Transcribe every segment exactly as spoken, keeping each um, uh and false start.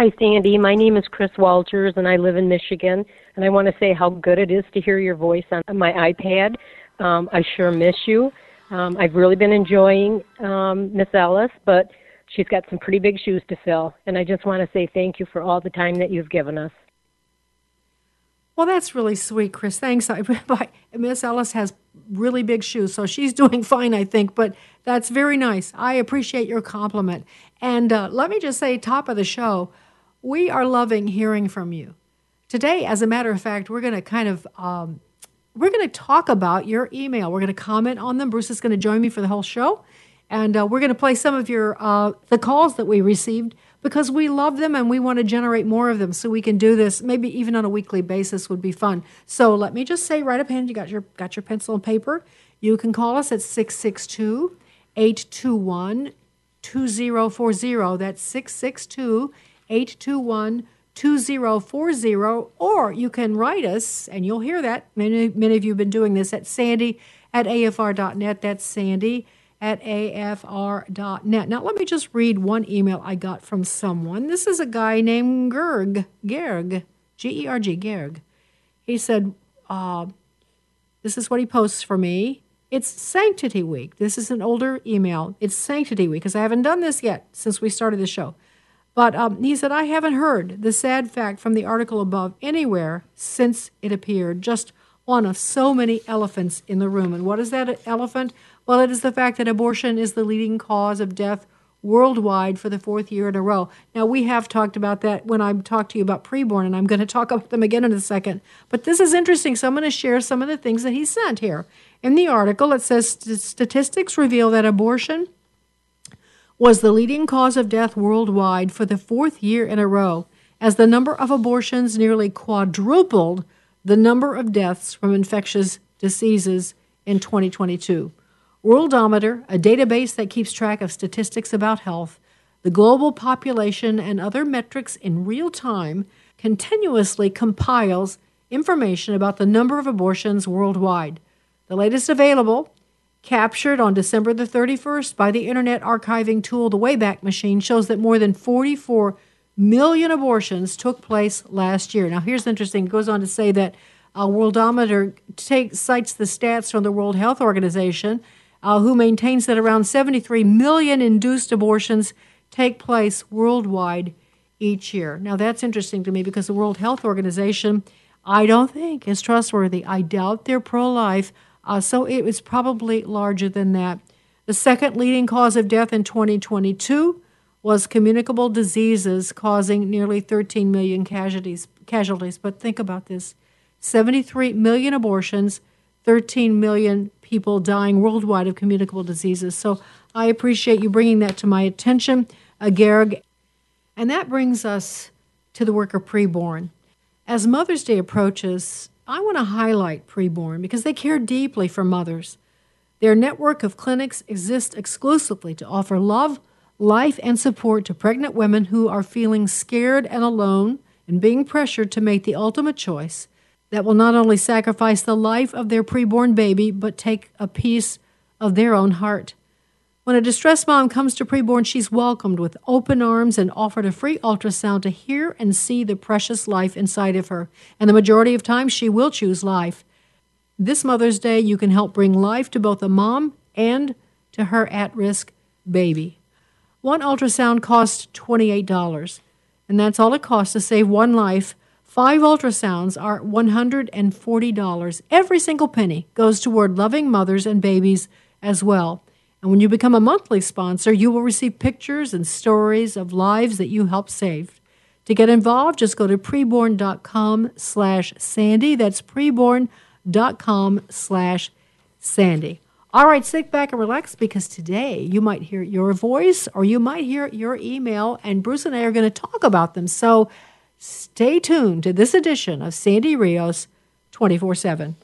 Hi, Sandy. My name is Chris Walters, and I live in Michigan. And I want to say how good it is to hear your voice on my iPad. Um, I sure miss you. Um, I've really been enjoying um, Miss Ellis, but she's got some pretty big shoes to fill. And I just want to say thank you for all the time that you've given us. Well, that's really sweet, Chris. Thanks. Miss Ellis has really big shoes, so she's doing fine, I think. But that's very nice. I appreciate your compliment. And uh, let me just say, top of the show, we are loving hearing from you. Today, as a matter of fact, we're going to kind of um, we're going to talk about your email. We're going to comment on them. Bruce is going to join me for the whole show, and uh, we're going to play some of your uh, the calls that we received, because we love them and we want to generate more of them so we can do this. Maybe even on a weekly basis would be fun. So let me just say right up hand, you got your got your pencil and paper. You can call us at six six two, eight two one, two zero four zero. That's six six two, eight two one, two zero four zero. Or you can write us, and you'll hear that. Many, many of you have been doing this at sandy at A F R dot net. That's Sandy at A F R dot net. Now, let me just read one email I got from someone. This is a guy named Gerg, Gerg, G E R G, Gerg. He said, uh, this is what he posts for me. It's Sanctity Week. This is an older email. It's Sanctity Week, because I haven't done this yet since we started the show. But um, he said, I haven't heard the sad fact from the article above anywhere since it appeared. Just one of so many elephants in the room. And what is that elephant? Well, it is the fact that abortion is the leading cause of death worldwide for the fourth year in a row. Now, we have talked about that when I talked to you about Preborn, and I'm going to talk about them again in a second. But this is interesting, so I'm going to share some of the things that he sent here. In the article, it says, statistics reveal that abortion was the leading cause of death worldwide for the fourth year in a row, as the number of abortions nearly quadrupled the number of deaths from infectious diseases in twenty twenty-two. Worldometer, a database that keeps track of statistics about health, the global population, and other metrics in real time, continuously compiles information about the number of abortions worldwide. The latest available, captured on December the thirty-first by the Internet archiving tool, the Wayback Machine, shows that more than forty-four million abortions took place last year. Now, here's interesting. It goes on to say that uh, Worldometer take, cites the stats from the World Health Organization, Uh, who maintains that around seventy-three million induced abortions take place worldwide each year. Now, that's interesting to me because the World Health Organization, I don't think, is trustworthy. I doubt they're pro-life, uh, so it was probably larger than that. The second leading cause of death in twenty twenty-two was communicable diseases, causing nearly thirteen million casualties. casualties. But think about this. seventy-three million abortions, thirteen million people dying worldwide of communicable diseases. So I appreciate you bringing that to my attention, uh, Gerg. And that brings us to the work of Preborn. As Mother's Day approaches, I want to highlight Preborn because they care deeply for mothers. Their network of clinics exists exclusively to offer love, life, and support to pregnant women who are feeling scared and alone and being pressured to make the ultimate choice that will not only sacrifice the life of their preborn baby, but take a piece of their own heart. When a distressed mom comes to Preborn, she's welcomed with open arms and offered a free ultrasound to hear and see the precious life inside of her. And the majority of times, she will choose life. This Mother's Day, you can help bring life to both the mom and to her at-risk baby. One ultrasound costs twenty-eight dollars, and that's all it costs to save one life. Five ultrasounds are one hundred forty dollars. Every single penny goes toward loving mothers and babies as well. And when you become a monthly sponsor, you will receive pictures and stories of lives that you helped save. To get involved, just go to preborn.com slash Sandy. That's preborn.com slash Sandy. All right, sit back and relax, because today you might hear your voice or you might hear your email, and Bruce and I are going to talk about them. So stay tuned to this edition of Sandy Rios twenty-four seven.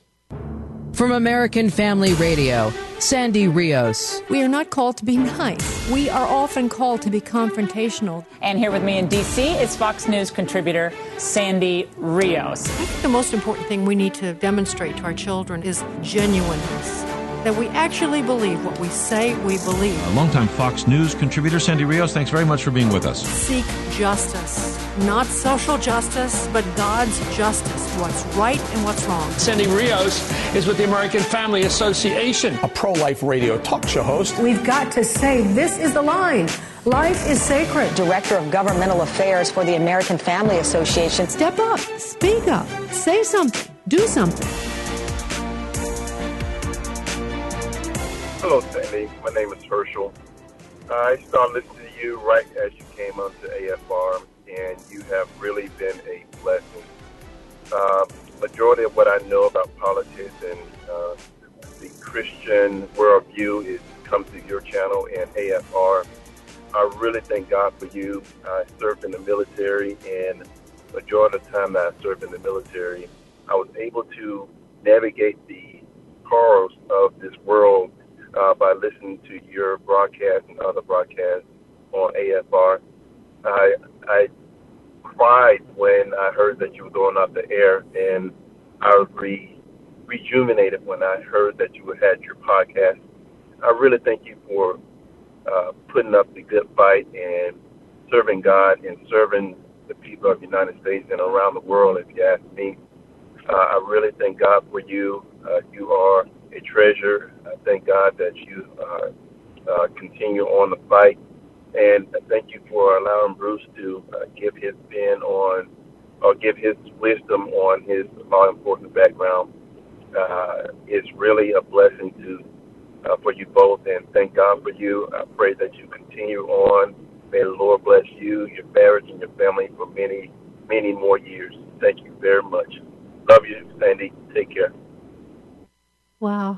From American Family Radio, Sandy Rios. We are not called to be nice. We are often called to be confrontational. And here with me in D C is Fox News contributor Sandy Rios. I think the most important thing we need to demonstrate to our children is genuineness. that we actually believe what we say we believe. A longtime Fox News contributor, Sandy Rios, thanks very much for being with us. Seek justice, not social justice, but God's justice, what's right and what's wrong. Sandy Rios is with the American Family Association, a pro-life radio talk show host. We've got to say this is the line. Life is sacred. Director of Governmental Affairs for the American Family Association. Step up, speak up, say something, do something. Hello, Sandy. My name is Herschel. I started listening to you right as you came on to A F R, and you have really been a blessing. Uh, majority of what I know about politics and uh, the Christian worldview is comes through your channel and A F R. I really thank God for you. I served in the military, and majority of the time that I served in the military, I was able to navigate the horrors of this world uh, by listening to your broadcast and other broadcasts on A F R. I I cried when I heard that you were going off the air, and I was re- rejuvenated when I heard that you had your podcast. I really thank you for Uh, putting up the good fight and serving God and serving the people of the United States and around the world, if you ask me. Uh, I really thank God for you. Uh, you are a treasure. I thank God that you uh, uh, continue on the fight. And thank you for allowing Bruce to uh, give his spin on or give his wisdom on his law enforcement background. Uh, it's really a blessing to Uh, for you both, and thank God for you. I pray that you continue on. May the Lord bless you, your marriage, and your family for many, many more years. Thank you very much. Love you, Sandy. Take care. Wow.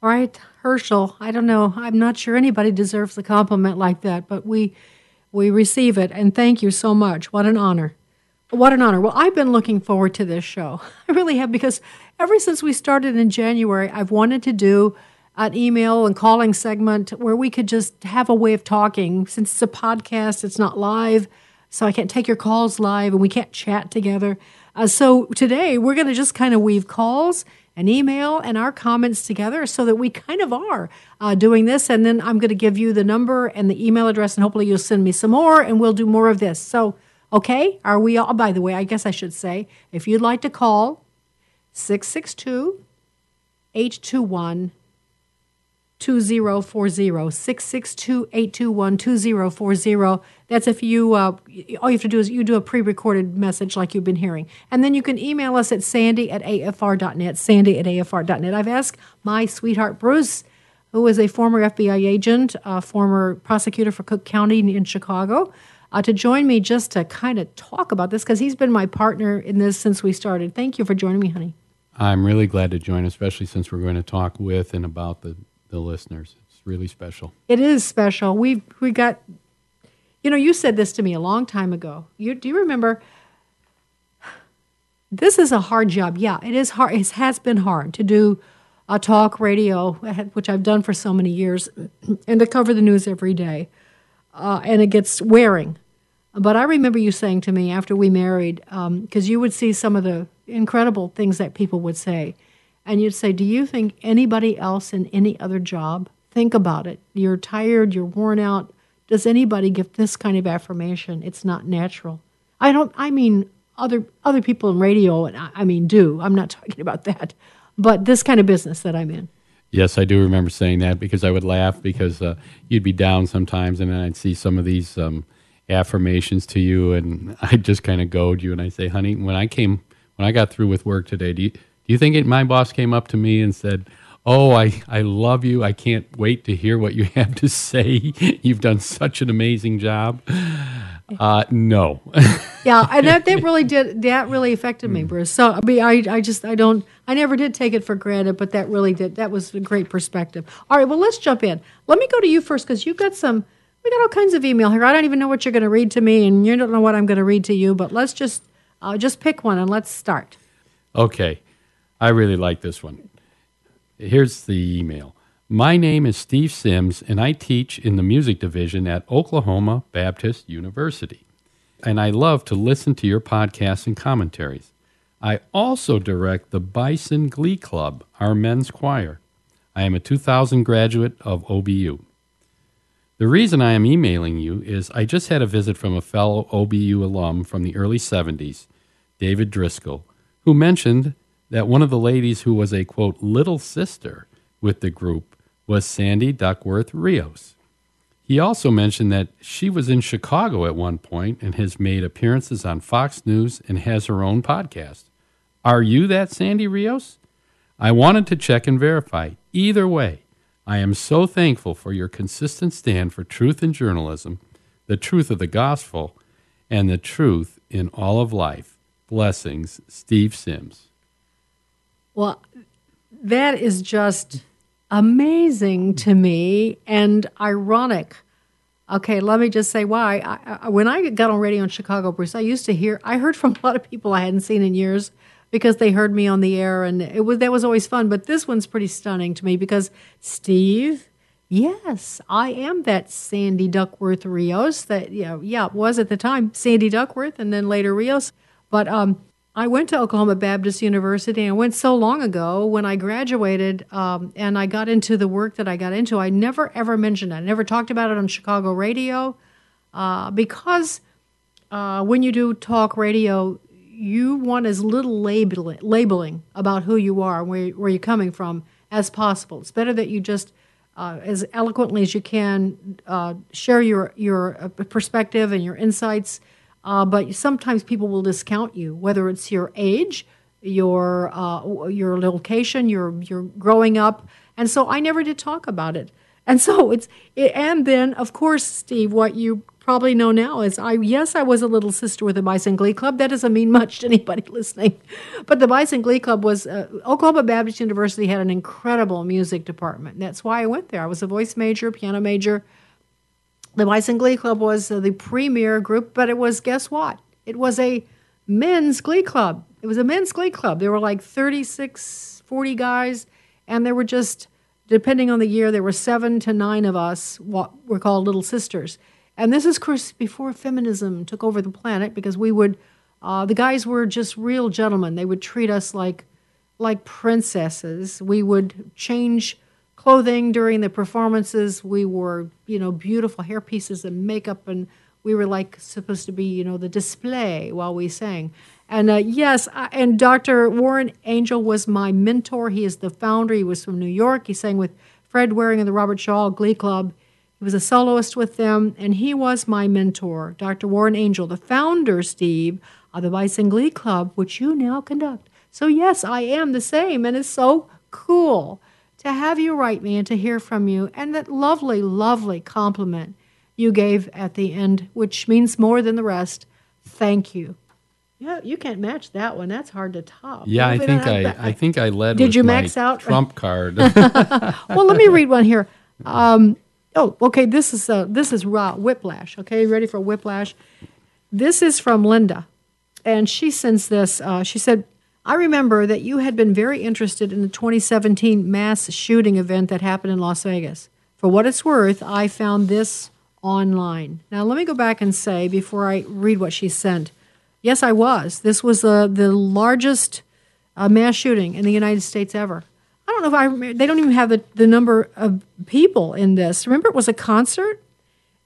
All right, Herschel, I don't know. I'm not sure anybody deserves a compliment like that, but we we receive it, and thank you so much. What an honor. What an honor. Well, I've been looking forward to this show. I really have, because ever since we started in January, I've wanted to do an email and calling segment where we could just have a way of talking. Since it's a podcast, it's not live, so I can't take your calls live, and we can't chat together. Uh, so today, we're going to just kind of weave calls and email and our comments together so that we kind of are uh, doing this. And then I'm going to give you the number and the email address, and hopefully you'll send me some more, and we'll do more of this. So, okay, are we all? By the way, I guess I should say, if you'd like to call, six six two, eight two one, two zero four zero. two zero four zero six six two, eight two one, two zero four zero. That's if you, uh, all you have to do is you do a pre-recorded message like you've been hearing. And then you can email us at sandy at A F R dot net, sandy at A F R dot net. I've asked my sweetheart Bruce, who is a former F B I agent, a former prosecutor for Cook County in Chicago, uh, to join me just to kind of talk about this, because he's been my partner in this since we started. Thank you for joining me, honey. I'm really glad to join, especially since we're going to talk with and about the the listeners. It's really special. It is special. We we got, you know, you said this to me a long time ago. You do you remember? This is a hard job. Yeah, it is hard. It has been hard to do a talk radio, which I've done for so many years, and to cover the news every day. Uh, and it gets wearing. But I remember you saying to me after we married, because um, you would see some of the incredible things that people would say. And you'd say, do you think anybody else in any other job, think about it, you're tired, you're worn out, does anybody give this kind of affirmation? It's not natural. I don't, I mean, other other people in radio, and I, I mean, do. I'm not talking about that. But this kind of business that I'm in. Yes, I do remember saying that, because I would laugh, because uh, you'd be down sometimes, and then I'd see some of these um, affirmations to you, and I'd just kind of goad you, and I'd say, honey, when I came, when I got through with work today, do you... Do you think it, my boss came up to me and said, oh, I, I love you. I can't wait to hear what you have to say. You've done such an amazing job. Uh, no. Yeah, and that, that really did, that really affected me, Bruce. So I mean, I, I just, I don't, I never did take it for granted, but that really did, that was a great perspective. All right, well, let's jump in. Let me go to you first, because you've got some, we got all kinds of email here. I don't even know what you're going to read to me, and you don't know what I'm going to read to you, but let's just, uh, just pick one and let's start. Okay. I really like this one. Here's the email. My name is Steve Sims, and I teach in the music division at Oklahoma Baptist University. And I love to listen to your podcasts and commentaries. I also direct the Bison Glee Club, our men's choir. I am a two thousand graduate of O B U. The reason I am emailing you is I just had a visit from a fellow O B U alum from the early seventies, David Driscoll, who mentioned that one of the ladies who was a, quote, little sister with the group was Sandy Duckworth Rios. He also mentioned that she was in Chicago at one point and has made appearances on Fox News and has her own podcast. Are you that Sandy Rios? I wanted to check and verify. Either way, I am so thankful for your consistent stand for truth in journalism, the truth of the gospel, and the truth in all of life. Blessings, Steve Sims. Well, that is just amazing to me and ironic. Okay, let me just say why. I, I, when I got on radio in Chicago, Bruce, I used to hear, I heard from a lot of people I hadn't seen in years because they heard me on the air, and it was that was always fun. But this one's pretty stunning to me because, Steve, yes, I am that Sandy Duckworth Rios that, you know, yeah, it was at the time, Sandy Duckworth and then later Rios. But um, I went to Oklahoma Baptist University, and I went so long ago when I graduated um, and I got into the work that I got into, I never, ever mentioned it. I never talked about it on Chicago radio uh, because uh, when you do talk radio, you want as little label- labeling about who you are and where, where you're coming from as possible. It's better that you just, uh, as eloquently as you can, uh, share your, your perspective and your insights. Uh, but sometimes people will discount you, whether it's your age, your uh, your location, your your growing up, and so I never did talk about it. And so it's it, and then of course, Steve, what you probably know now is I yes I was a little sister with the Bison Glee Club. That doesn't mean much to anybody listening, but the Bison Glee Club was uh, Oklahoma Baptist University had an incredible music department. That's why I went there. I was a voice major, piano major. The Bison Glee Club was the premier group, but it was, guess what? It was a men's glee club. It was a men's glee club. There were like thirty-six, forty guys, and there were just, depending on the year, there were seven to nine of us, what were called Little Sisters. And this is, of course, before feminism took over the planet, because we would, uh, the guys were just real gentlemen. They would treat us like, like princesses. We would change clothing during the performances. We wore, you know, beautiful hairpieces and makeup, and we were like supposed to be, you know, the display while we sang. And uh, yes, I, and Doctor Warren Angel was my mentor. He is the founder. He was from New York. He sang with Fred Waring and the Robert Shaw Glee Club. He was a soloist with them, and he was my mentor, Doctor Warren Angel, the founder, Steve, of the Bison Glee Club, which you now conduct. So yes, I am the same, and it's so cool to have you write me and to hear from you, and that lovely, lovely compliment you gave at the end, which means more than the rest. Thank you. Yeah, you can't match that one. That's hard to top. Yeah, I think I, I think I led Did with you max my out? Trump card. Well, let me read one here. Um, oh, okay, this is, uh, this is raw whiplash. Okay, ready for whiplash? This is from Linda, and she sends this. Uh, she said, I remember that you had been very interested in the twenty seventeen mass shooting event that happened in Las Vegas. For what it's worth, I found this online. Now, let me go back and say, before I read what she sent, yes, I was. This was uh, the largest uh, mass shooting in the United States ever. I don't know if I remember. They don't even have the, the number of people in this. Remember, it was a concert,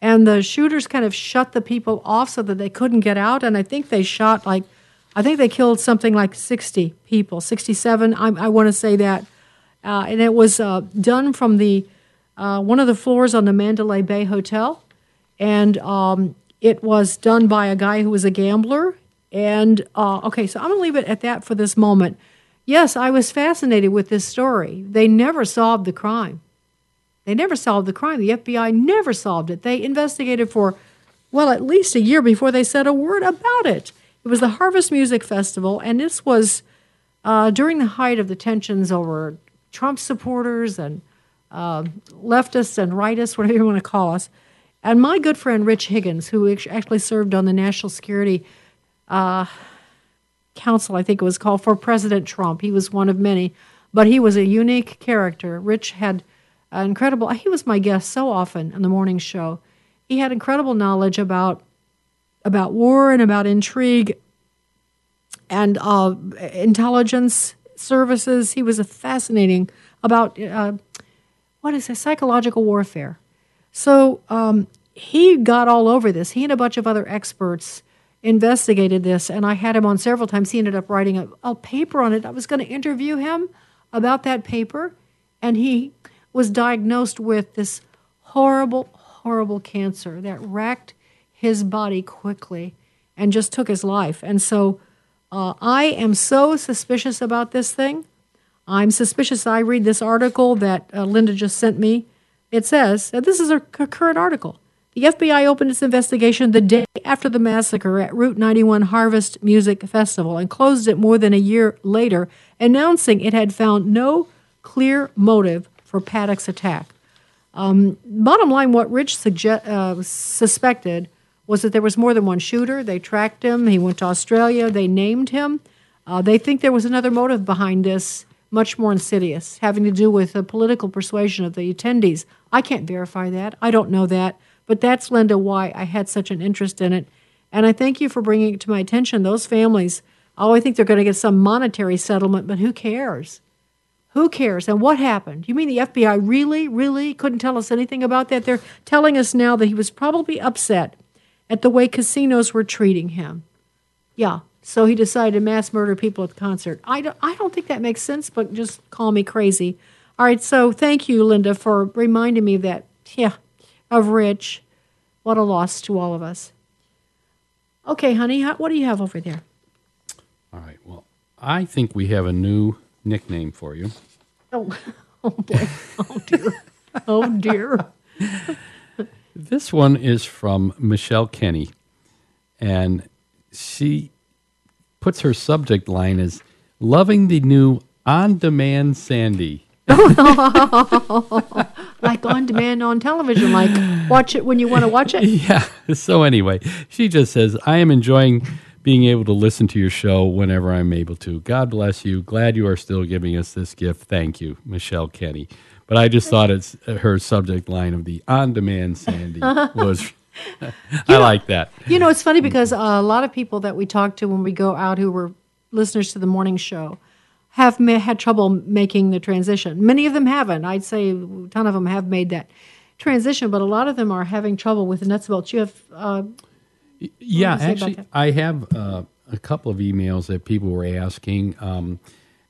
and the shooters kind of shut the people off so that they couldn't get out, and I think they shot like I think they killed something like sixty people, sixty-seven. I, I want to say that, uh, and it was uh, done from the uh, one of the floors on the Mandalay Bay Hotel, and um, it was done by a guy who was a gambler. And uh, okay, so I'm going to leave it at that for this moment. Yes, I was fascinated with this story. They never solved the crime. They never solved the crime. The F B I never solved it. They investigated for, well, at least a year before they said a word about it. It was the Harvest Music Festival, and this was uh, during the height of the tensions over Trump supporters and uh, leftists and rightists, whatever you want to call us. And my good friend Rich Higgins, who actually served on the National Security uh, Council, I think it was called, for President Trump. He was one of many, but he was a unique character. Rich had incredible, he was my guest so often on the morning show. He had incredible knowledge about about war and about intrigue and uh, intelligence services. He was a fascinating about uh, what is this, psychological warfare. So um, he got all over this. He and a bunch of other experts investigated this, and I had him on several times. He ended up writing a, a paper on it. I was going to interview him about that paper, and he was diagnosed with this horrible, horrible cancer that racked his body quickly and just took his life. And so uh, I am so suspicious about this thing. I'm suspicious. I read this article that uh, Linda just sent me. It says, that this is a current article. The F B I opened its investigation the day after the massacre at Route ninety-one Harvest Music Festival and closed it more than a year later, announcing it had found no clear motive for Paddock's attack. Um, bottom line, what Rich suge- uh, suspected was that there was more than one shooter. They tracked him. He went to Australia. They named him. Uh, they think there was another motive behind this, much more insidious, having to do with the political persuasion of the attendees. I can't verify that. I don't know that. But that's, Linda, why I had such an interest in it. And I thank you for bringing it to my attention. Those families, oh, I think they're going to get some monetary settlement, but who cares? Who cares? And what happened? You mean the F B I really, really couldn't tell us anything about that? They're telling us now that he was probably upset at the way casinos were treating him. Yeah, so he decided to mass murder people at the concert. I don't, I don't think that makes sense, but just call me crazy. All right, so thank you, Linda, for reminding me of that. Yeah. Of Rich. What a loss to all of us. Okay, honey, how, what do you have over there? All right, well, I think we have a new nickname for you. Oh, oh boy. Oh, dear. Oh, dear. This one is from Michelle Kenny, and she puts her subject line as, loving the new on-demand Sandy. Like on demand on television, like watch it when you want to watch it. Yeah. So anyway, she just says, I am enjoying being able to listen to your show whenever I'm able to. God bless you. Glad you are still giving us this gift. Thank you, Michelle Kenny. But I just thought it's her subject line of the on demand Sandy was I know, like that. You know, it's funny because a lot of people that we talk to when we go out who were listeners to the morning show have ma- had trouble making the transition. Many of them haven't. I'd say a ton of them have made that transition, but a lot of them are having trouble with the nuts and bolts. You have... Uh, yeah, actually, I have uh, a couple of emails that people were asking. Um,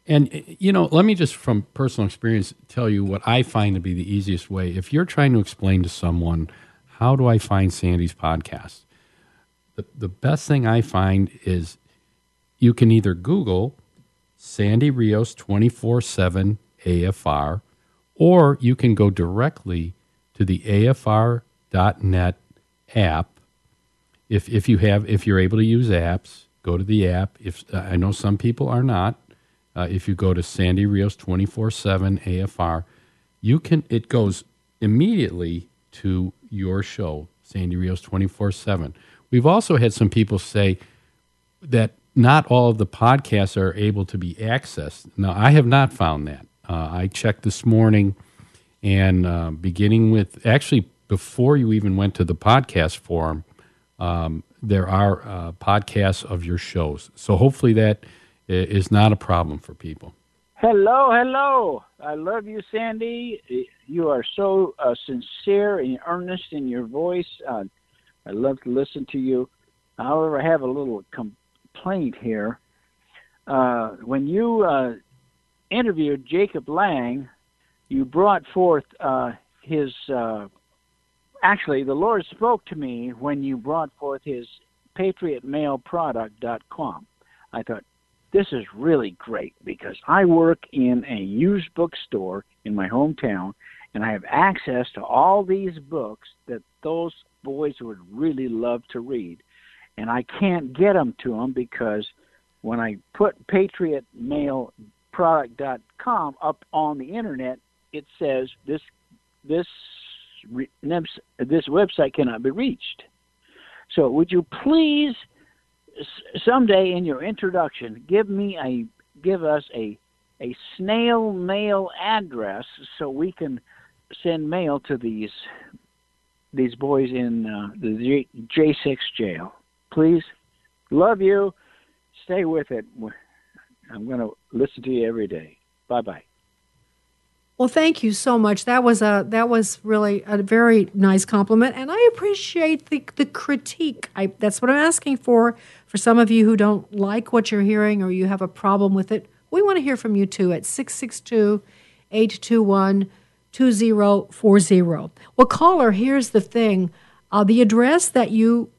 and, you know, let me just, from personal experience, tell you what I find to be the easiest way. If you're trying to explain to someone, how do I find Sandy's podcast? The, the best thing I find is you can either Google Sandy Rios twenty-four seven A F R, or you can go directly to the A F R dot net app. If if you have if you're able to use apps, go to the app. If uh, I know some people are not, uh, if you go to Sandy Rios twenty-four seven A F R, you can it goes immediately to your show, Sandy Rios twenty-four seven. We've also had some people say that not all of the podcasts are able to be accessed. Now, I have not found that. Uh, I checked this morning, and uh, beginning with, actually, before you even went to the podcast forum, um, there are uh, podcasts of your shows. So hopefully that is not a problem for people. Hello, hello. I love you, Sandy. You are so uh, sincere and earnest in your voice. Uh, I love to listen to you. However, I have a little com- complaint here. Uh, when you uh, interviewed Jacob Lang, you brought forth uh, his, uh, actually the Lord spoke to me when you brought forth his Patriot Mail Project dot com. I thought, this is really great because I work in a used bookstore in my hometown and I have access to all these books that those boys would really love to read. And I can't get them to them because when I put Patriot Mail Project dot com up on the internet, it says this this this website cannot be reached. So would you please someday in your introduction give me a give us a a snail mail address so we can send mail to these these boys in uh, the J six jail. Please, love you. Stay with it. I'm going to listen to you every day. Bye-bye. Well, thank you so much. That was a that was really a very nice compliment, and I appreciate the the critique. I, that's what I'm asking for. For some of you who don't like what you're hearing or you have a problem with it, we want to hear from you too at six six two, eight two one, two zero four zero. Well, caller, here's the thing: uh, the address that you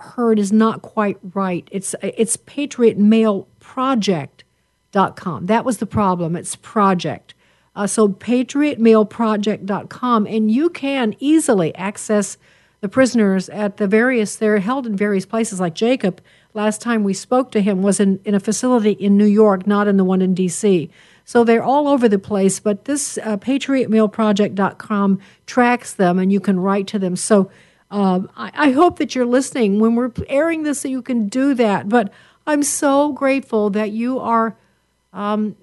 heard is not quite right. It's it's Patriot Mail Project dot com. That was the problem. It's project. Uh, so Patriot Mail Project dot com, and you can easily access the prisoners at the various, they're held in various places, like Jacob, last time we spoke to him, was in, in a facility in New York, not in the one in D C So they're all over the place, but this uh, Patriot Mail Project dot com tracks them, and you can write to them. So uh, I, I hope that you're listening. When we're airing this, so you can do that. But I'm so grateful that you are Um,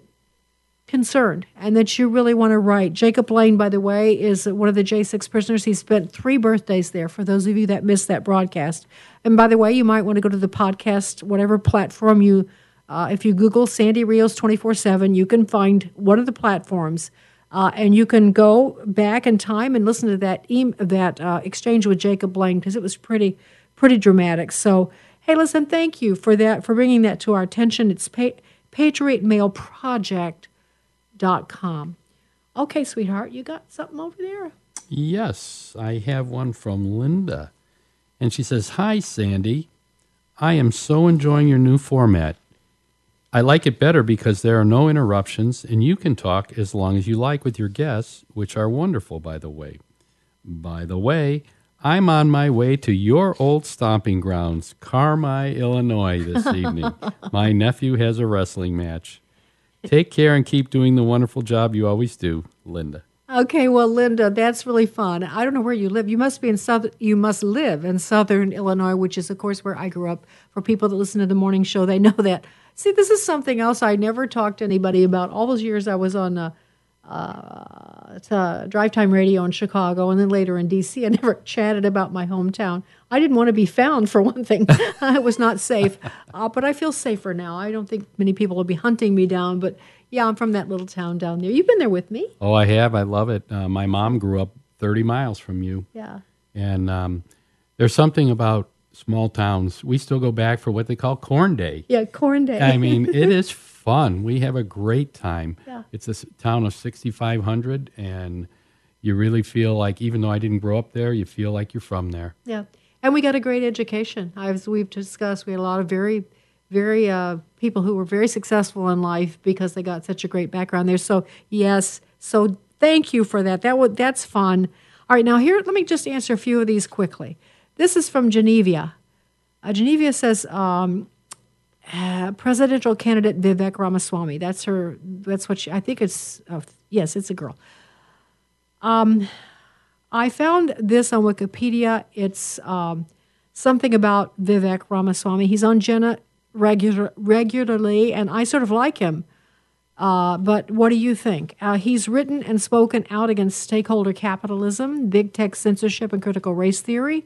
concerned and that you really want to write. Jacob Lane, by the way, is one of the J six prisoners. He spent three birthdays there, for those of you that missed that broadcast. And by the way, you might want to go to the podcast, whatever platform you, uh, if you Google Sandy Rios twenty-four seven, you can find one of the platforms, uh, and you can go back in time and listen to that em- that uh, exchange with Jacob Lane, because it was pretty, pretty dramatic. So, hey, listen, thank you for that, for bringing that to our attention. It's pa- Patriot Mail Project. Dot com. Okay, sweetheart, you got something over there? Yes, I have one from Linda. And she says, "Hi, Sandy. I am so enjoying your new format. I like it better because there are no interruptions, and you can talk as long as you like with your guests, which are wonderful, by the way. By the way, I'm on my way to your old stomping grounds, Carmi, Illinois, this evening. My nephew has a wrestling match. Take care and keep doing the wonderful job you always do, Linda." Okay, well, Linda, that's really fun. I don't know where you live. You must be in southern. You must live in southern Illinois, which is, of course, where I grew up. For people that listen to the morning show, they know that. See, this is something else I never talked to anybody about. All those years I was on uh, uh, Drive Time Radio in Chicago, and then later in D C I never chatted about my hometown. I didn't want to be found, for one thing. It was not safe. Uh, but I feel safer now. I don't think many people will be hunting me down. But, yeah, I'm from that little town down there. You've been there with me. Oh, I have. I love it. Uh, my mom grew up thirty miles from you. Yeah. And um, there's something about small towns. We still go back for what they call Corn Day. Yeah, Corn Day. I mean, it is fun. We have a great time. Yeah. It's a town of sixty-five hundred, and you really feel like, even though I didn't grow up there, you feel like you're from there. Yeah. And we got a great education. As we've discussed, we had a lot of very, very uh, people who were very successful in life because they got such a great background there. So, yes, so thank you for that. That w- That's fun. All right, now here, let me just answer a few of these quickly. This is from Genevia. Uh, Genevia says, um, uh, presidential candidate Vivek Ramaswamy. That's her, that's what she, I think it's, uh, yes, it's a girl. Um... I found this on Wikipedia. It's um, something about Vivek Ramaswamy. He's on Jenna regular, regularly, and I sort of like him. Uh, but what do you think? Uh, he's written and spoken out against stakeholder capitalism, big tech censorship, and critical race theory.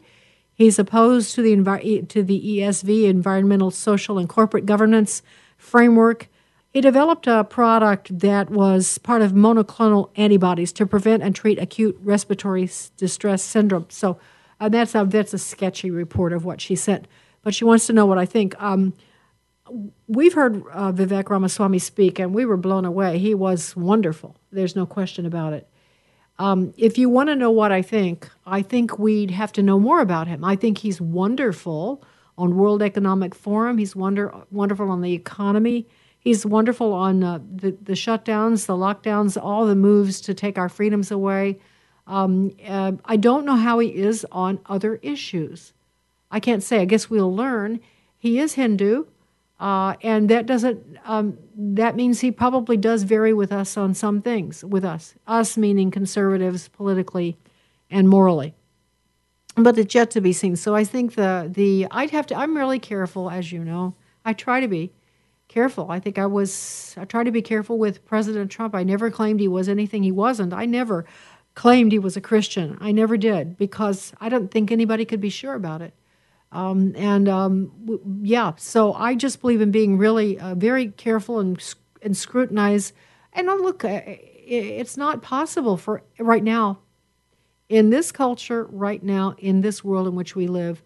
He's opposed to the envi- to the E S V, environmental, social, and corporate governance framework. He developed a product that was part of monoclonal antibodies to prevent and treat acute respiratory distress syndrome. So uh, that's, a, that's a sketchy report of what she said. But she wants to know what I think. Um, we've heard uh, Vivek Ramaswamy speak, and we were blown away. He was wonderful. There's no question about it. Um, if you want to know what I think, I think we'd have to know more about him. I think he's wonderful on World Economic Forum. He's wonder, wonderful on the economy. He's wonderful on uh, the, the shutdowns, the lockdowns, all the moves to take our freedoms away. Um, uh, I don't know how he is on other issues. I can't say. I guess we'll learn. He is Hindu, uh, and that doesn't. Um, that means he probably does vary with us on some things. With us, us meaning conservatives politically and morally. But it's yet to be seen. So I think the the I'd have to. I'm really careful, as you know. I try to be. Careful. I think I was, I tried to be careful with President Trump. I never claimed he was anything he wasn't. I never claimed he was a Christian. I never did, because I don't think anybody could be sure about it. Um, and um, w- yeah, so I just believe in being really uh, very careful and, and scrutinize And look, it's not possible for right now, in this culture, right now, in this world in which we live,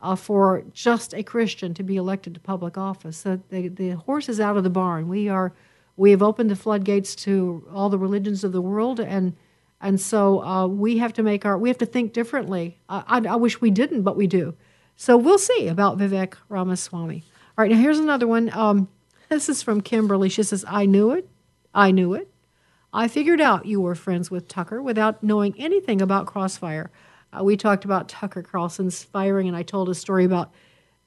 uh, for just a Christian to be elected to public office. So the, the horse is out of the barn. We are, we have opened the floodgates to all the religions of the world, and and so uh, we have to make our, we have to think differently. I, I, I wish we didn't, but we do. So we'll see about Vivek Ramaswamy. All right, now here's another one. Um, this is from Kimberly. She says, I knew it. I knew it. I figured out you were friends with Tucker without knowing anything about Crossfire. Uh, we talked about Tucker Carlson's firing, and I told a story about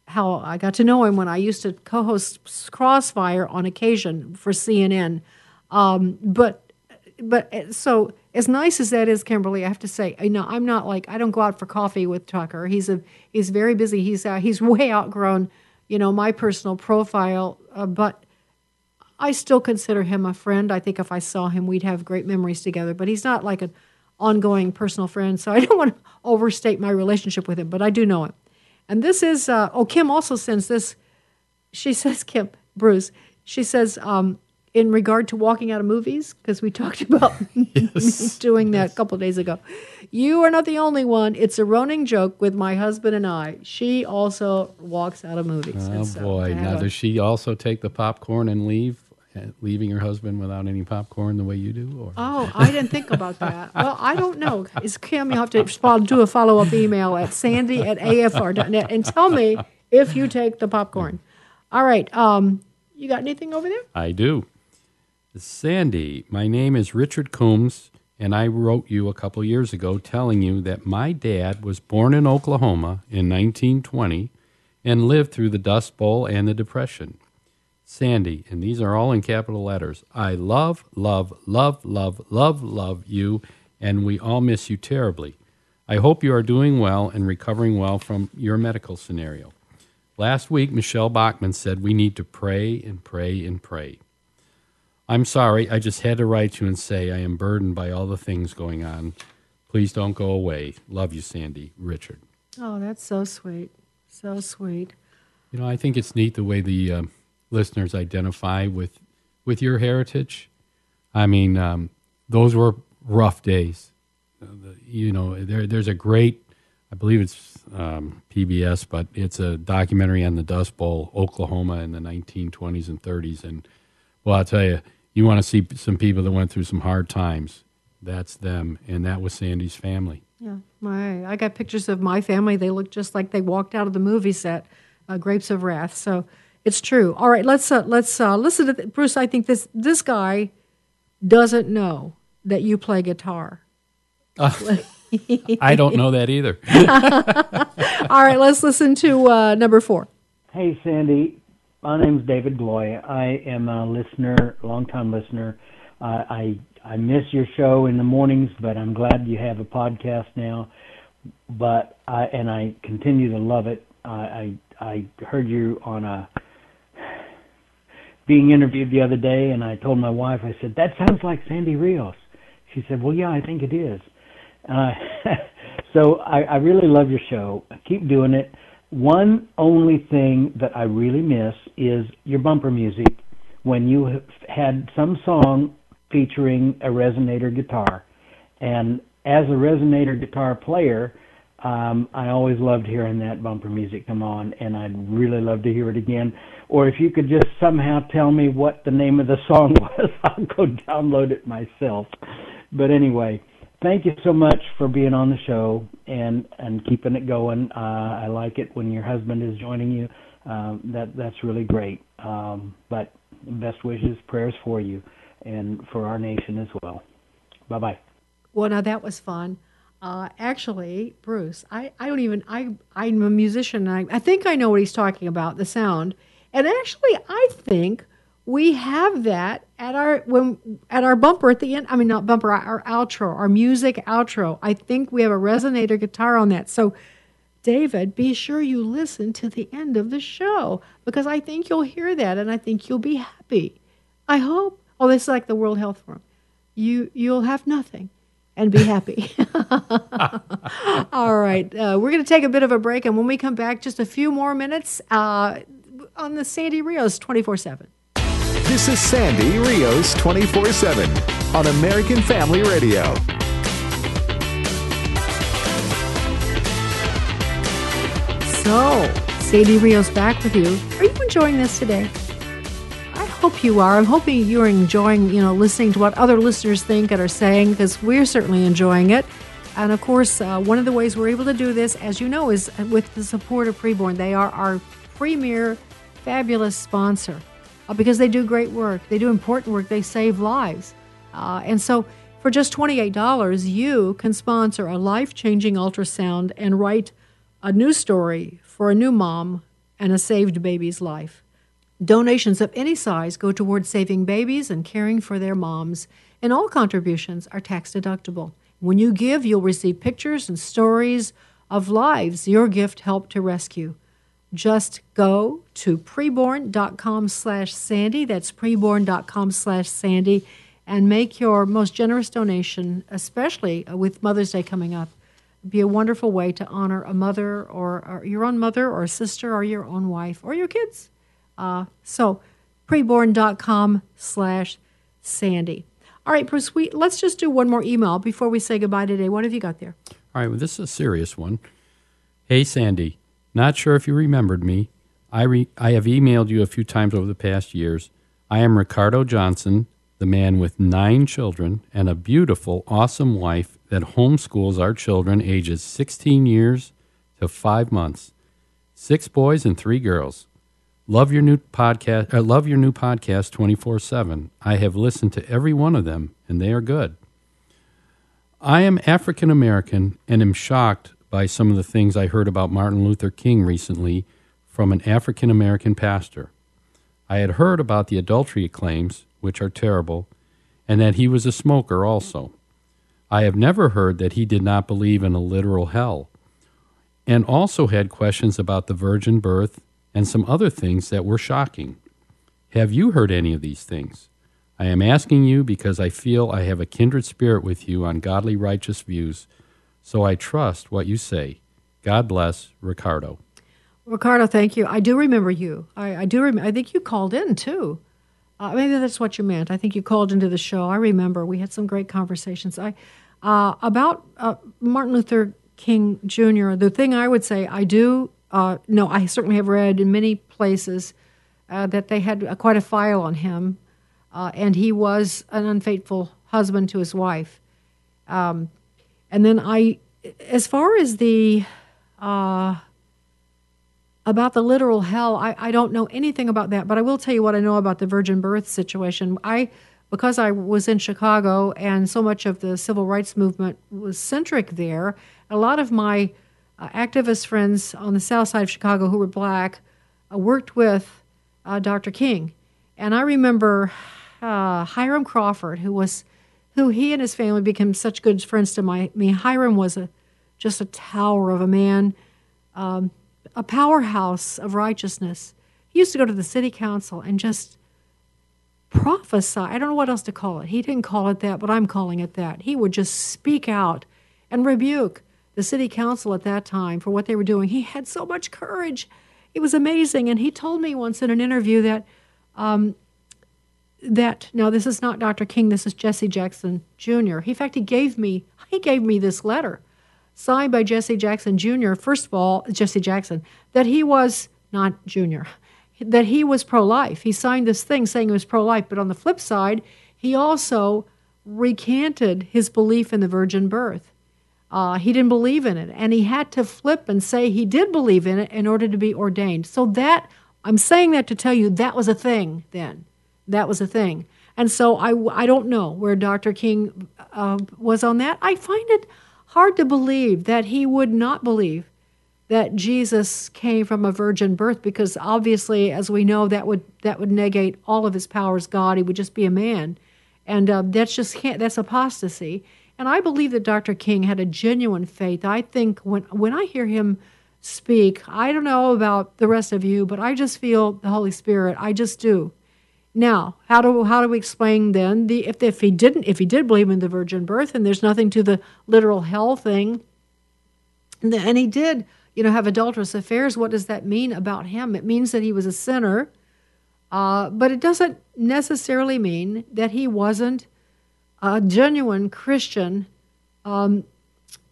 how I got to know him when I used to co-host Crossfire on occasion for C N N. Um, but but so as nice as that is, Kimberly, I have to say, you know, I'm not like, I don't go out for coffee with Tucker. He's a he's very busy. He's uh, he's way outgrown, you know, my personal profile, uh, but I still consider him a friend. I think if I saw him, we'd have great memories together. But he's not like an ongoing personal friend, so I don't want to overstate my relationship with him, but I do know him. And this is, uh, oh, Kim also sends this. She says, Kim, Bruce, she says, um, in regard to walking out of movies, because we talked about yes. doing that yes. a couple of days ago, you are not the only one. It's a running joke with my husband and I. She also walks out of movies. Oh, so boy. Now, a, does she also take the popcorn and leave? Leaving your husband without any popcorn the way you do? Or? Oh, I didn't think about that. Well, I don't know. Is Kim, you have to do a follow-up email at sandy at A F R dot net and tell me if you take the popcorn. All right. Um, you got anything over there? I do. Sandy, my name is Richard Coombs, and I wrote you a couple years ago telling you that my dad was born in Oklahoma in nineteen twenty and lived through the Dust Bowl and the Depression. Sandy, and these are all in capital letters, I love, love, love, love, love, love you, and we all miss you terribly. I hope you are doing well and recovering well from your medical scenario. Last week, Michelle Bachman said we need to pray and pray and pray. I'm sorry, I just had to write you and say I am burdened by all the things going on. Please don't go away. Love you, Sandy. Richard. Oh, that's so sweet. So sweet. You know, I think it's neat the way the... Uh, listeners identify with with your heritage. I mean, um, those were rough days. Uh, the, you know, there, there's a great, I believe it's um, P B S, but it's a documentary on the Dust Bowl, Oklahoma in the nineteen twenties and thirties. And, well, I'll tell you, you want to see some people that went through some hard times. That's them, and that was Sandy's family. Yeah, my I got pictures of my family. They looked just like they walked out of the movie set, uh, Grapes of Wrath. So... It's true. All right, let's uh, let's uh, listen to th- Bruce. I think this this guy doesn't know that you play guitar. Uh, I don't know that either. All right, let's listen to uh, number four. Hey, Sandy. My name's David Gloy. I am a listener, longtime listener. Uh, I I miss your show in the mornings, but I'm glad you have a podcast now. But I and I continue to love it. I I, I heard you on a. being interviewed the other day, and I told my wife, I said, that sounds like Sandy Rios. She said, well, yeah, I think it is. Uh, so I, I really love your show. I keep doing it. One only thing that I really miss is your bumper music when you had some song featuring a resonator guitar. And as a resonator guitar player, Um, I always loved hearing that bumper music come on, and I'd really love to hear it again. Or if you could just somehow tell me what the name of the song was, I'll go download it myself. But anyway, thank you so much for being on the show and, and keeping it going. Uh, I like it when your husband is joining you. Um, that that's really great. Um, but best wishes, prayers for you and for our nation as well. Bye-bye. Well, now that was fun. Uh, actually, Bruce, I, I don't even, I, I'm a musician, and I, I think I know what he's talking about, the sound. And actually, I think we have that at our when at our bumper at the end. I mean, not bumper, our, our outro, our music outro. I think we have a resonator guitar on that. So, David, be sure you listen to the end of the show, because I think you'll hear that, and I think you'll be happy. I hope. Oh, this is like the World Health Forum. You, you'll have nothing. And be happy. All right. Uh, we're going to take a bit of a break, and when we come back, just a few more minutes uh, on the Sandy Rios twenty-four seven. This is Sandy Rios twenty-four seven on American Family Radio. So, Sandy Rios back with you. Are you enjoying this today? I hope you are. I'm hoping you're enjoying, you know, listening to what other listeners think and are saying, because we're certainly enjoying it. And, of course, uh, one of the ways we're able to do this, as you know, is with the support of Preborn. They are our premier, fabulous sponsor uh, because they do great work. They do important work. They save lives. Uh, and so for just twenty-eight dollars, you can sponsor a life-changing ultrasound and write a new story for a new mom and a saved baby's life. Donations of any size go toward saving babies and caring for their moms, and all contributions are tax-deductible. When you give, you'll receive pictures and stories of lives your gift helped to rescue. Just go to preborn.com slash Sandy, that's preborn.com slash Sandy, and make your most generous donation, especially with Mother's Day coming up. It'd be a wonderful way to honor a mother or, or your own mother or sister or your own wife or your kids. Uh, so preborn.com slash Sandy. All right, Bruce, we, let's just do one more email before we say goodbye today. What have you got there? All right, well, this is a serious one. Hey, Sandy, not sure if you remembered me. I re- I have emailed you a few times over the past years. I am Ricardo Johnson, the man with nine children and a beautiful, awesome wife that homeschools our children ages sixteen years to five months, six boys and three girls. Love your new podcast. I love your new podcast twenty-four seven. I have listened to every one of them, and they are good. I am African American and am shocked by some of the things I heard about Martin Luther King recently from an African American pastor. I had heard about the adultery claims, which are terrible, and that he was a smoker also. I have never heard that he did not believe in a literal hell, and also had questions about the virgin birth and some other things that were shocking. Have you heard any of these things? I am asking you because I feel I have a kindred spirit with you on godly, righteous views, so I trust what you say. God bless, Ricardo. Ricardo, thank you. I do remember you. I, I do. Rem- I think you called in, too. Uh, maybe that's what you meant. I think you called into the show. I remember. We had some great conversations. I uh, about uh, Martin Luther King Junior, the thing I would say I do... Uh, no, I certainly have read in many places uh, that they had uh, quite a file on him, uh, and he was an unfaithful husband to his wife. Um, and then I, as far as the, uh, about the literal hell, I, I don't know anything about that, but I will tell you what I know about the virgin birth situation. I, because I was in Chicago and so much of the civil rights movement was centric there, a lot of my Uh, activist friends on the south side of Chicago who were black uh, worked with uh, Doctor King. And I remember uh, Hiram Crawford, who was, who he and his family became such good friends to my, me. Hiram was a just a tower of a man, um, a powerhouse of righteousness. He used to go to the city council and just prophesy. I don't know what else to call it. He didn't call it that, but I'm calling it that. He would just speak out and rebuke the city council at that time for what they were doing. He had so much courage. It was amazing. And he told me once in an interview that, um, that no, this is not Doctor King, this is Jesse Jackson Junior In fact, he gave me, he gave me this letter signed by Jesse Jackson Junior, first of all, Jesse Jackson, that he was, not Junior, that he was pro-life. He signed this thing saying he was pro-life, but on the flip side, he also recanted his belief in the virgin birth. Uh, he didn't believe in it, and he had to flip and say he did believe in it in order to be ordained. So that, I'm saying that to tell you, that was a thing then. That was a thing. And so I, I don't know where Doctor King uh, was on that. I find it hard to believe that he would not believe that Jesus came from a virgin birth, because obviously, as we know, that would that would negate all of his power as God. He would just be a man. And uh, that's just can't, that's apostasy. And I believe that Doctor King had a genuine faith. I think when when I hear him speak, I don't know about the rest of you, but I just feel the Holy Spirit. I just do. Now, how do how do we explain then the if if he didn't if he did believe in the virgin birth, and there's nothing to the literal hell thing, and, the, and he did, you know, have adulterous affairs? What does that mean about him? It means that he was a sinner. Uh, but it doesn't necessarily mean that he wasn't a genuine Christian, um,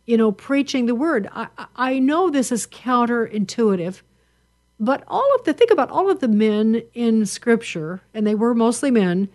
you know, preaching the word. I, I know this is counterintuitive, but all of the, think about all of the men in Scripture, and they were mostly men,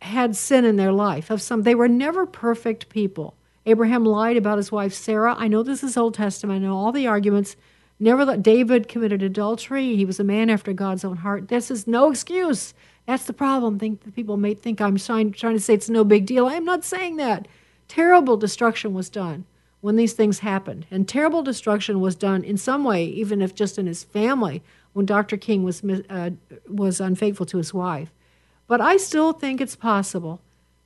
had sin in their life. Of some, they were never perfect people. Abraham lied about his wife Sarah. I know this is Old Testament. I know all the arguments. Nevertheless, David committed adultery. He was a man after God's own heart. This is no excuse. That's the problem. Think that people may think I'm trying, trying to say it's no big deal. I am not saying that. Terrible destruction was done when these things happened. And terrible destruction was done in some way, even if just in his family, when Doctor King was uh, was unfaithful to his wife. But I still think it's possible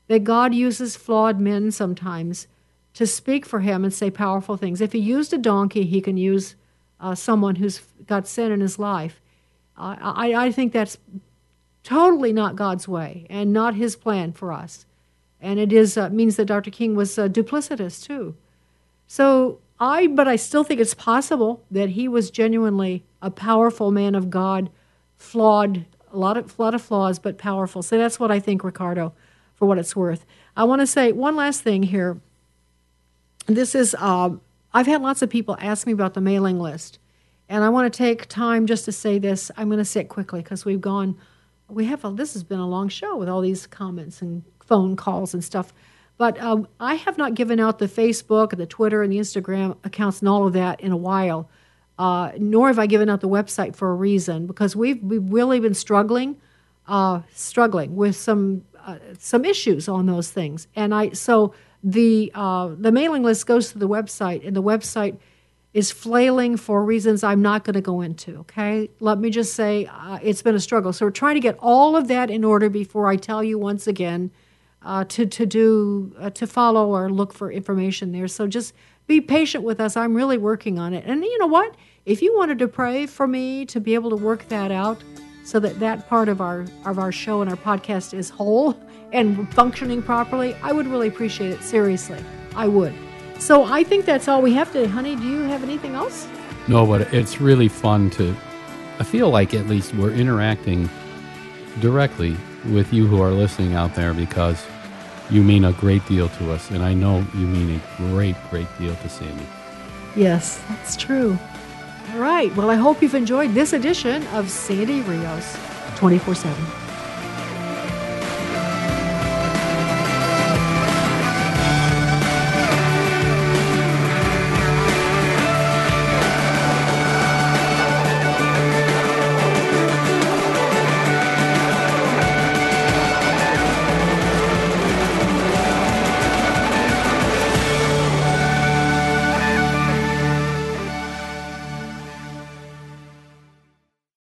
that God uses flawed men sometimes to speak for him and say powerful things. If he used a donkey, he can use uh, someone who's got sin in his life. Uh, I, I think that's totally not God's way and not his plan for us. And it is uh, means that Doctor King was uh, duplicitous, too. So I, but I still think it's possible that he was genuinely a powerful man of God, flawed, a lot of, lot of flaws, but powerful. So that's what I think, Ricardo, for what it's worth. I want to say one last thing here. This is, uh, I've had lots of people ask me about the mailing list, and I want to take time just to say this. I'm going to say it quickly because we've gone, we have, a, this has been a long show with all these comments and phone calls and stuff. But um, I have not given out the Facebook and the Twitter and the Instagram accounts and all of that in a while, uh, nor have I given out the website for a reason, because we've, we've really been struggling, uh, struggling with some uh, some issues on those things. And I so... The uh, the mailing list goes to the website, and the website is flailing for reasons I'm not going to go into, okay? Let me just say uh, it's been a struggle. So we're trying to get all of that in order before I tell you once again uh, to, to, do, uh, to follow or look for information there. So just be patient with us. I'm really working on it. And you know what? If you wanted to pray for me to be able to work that out so that that part of our, of our show and our podcast is whole and functioning properly, I would really appreciate it. Seriously, I would. So I think that's all we have today. Honey, do you have anything else? No, but it's really fun to, I feel like at least we're interacting directly with you who are listening out there, because you mean a great deal to us, and I know you mean a great, great deal to Sandy. Yes, that's true. All right. Well, I hope you've enjoyed this edition of Sandy Rios twenty-four seven.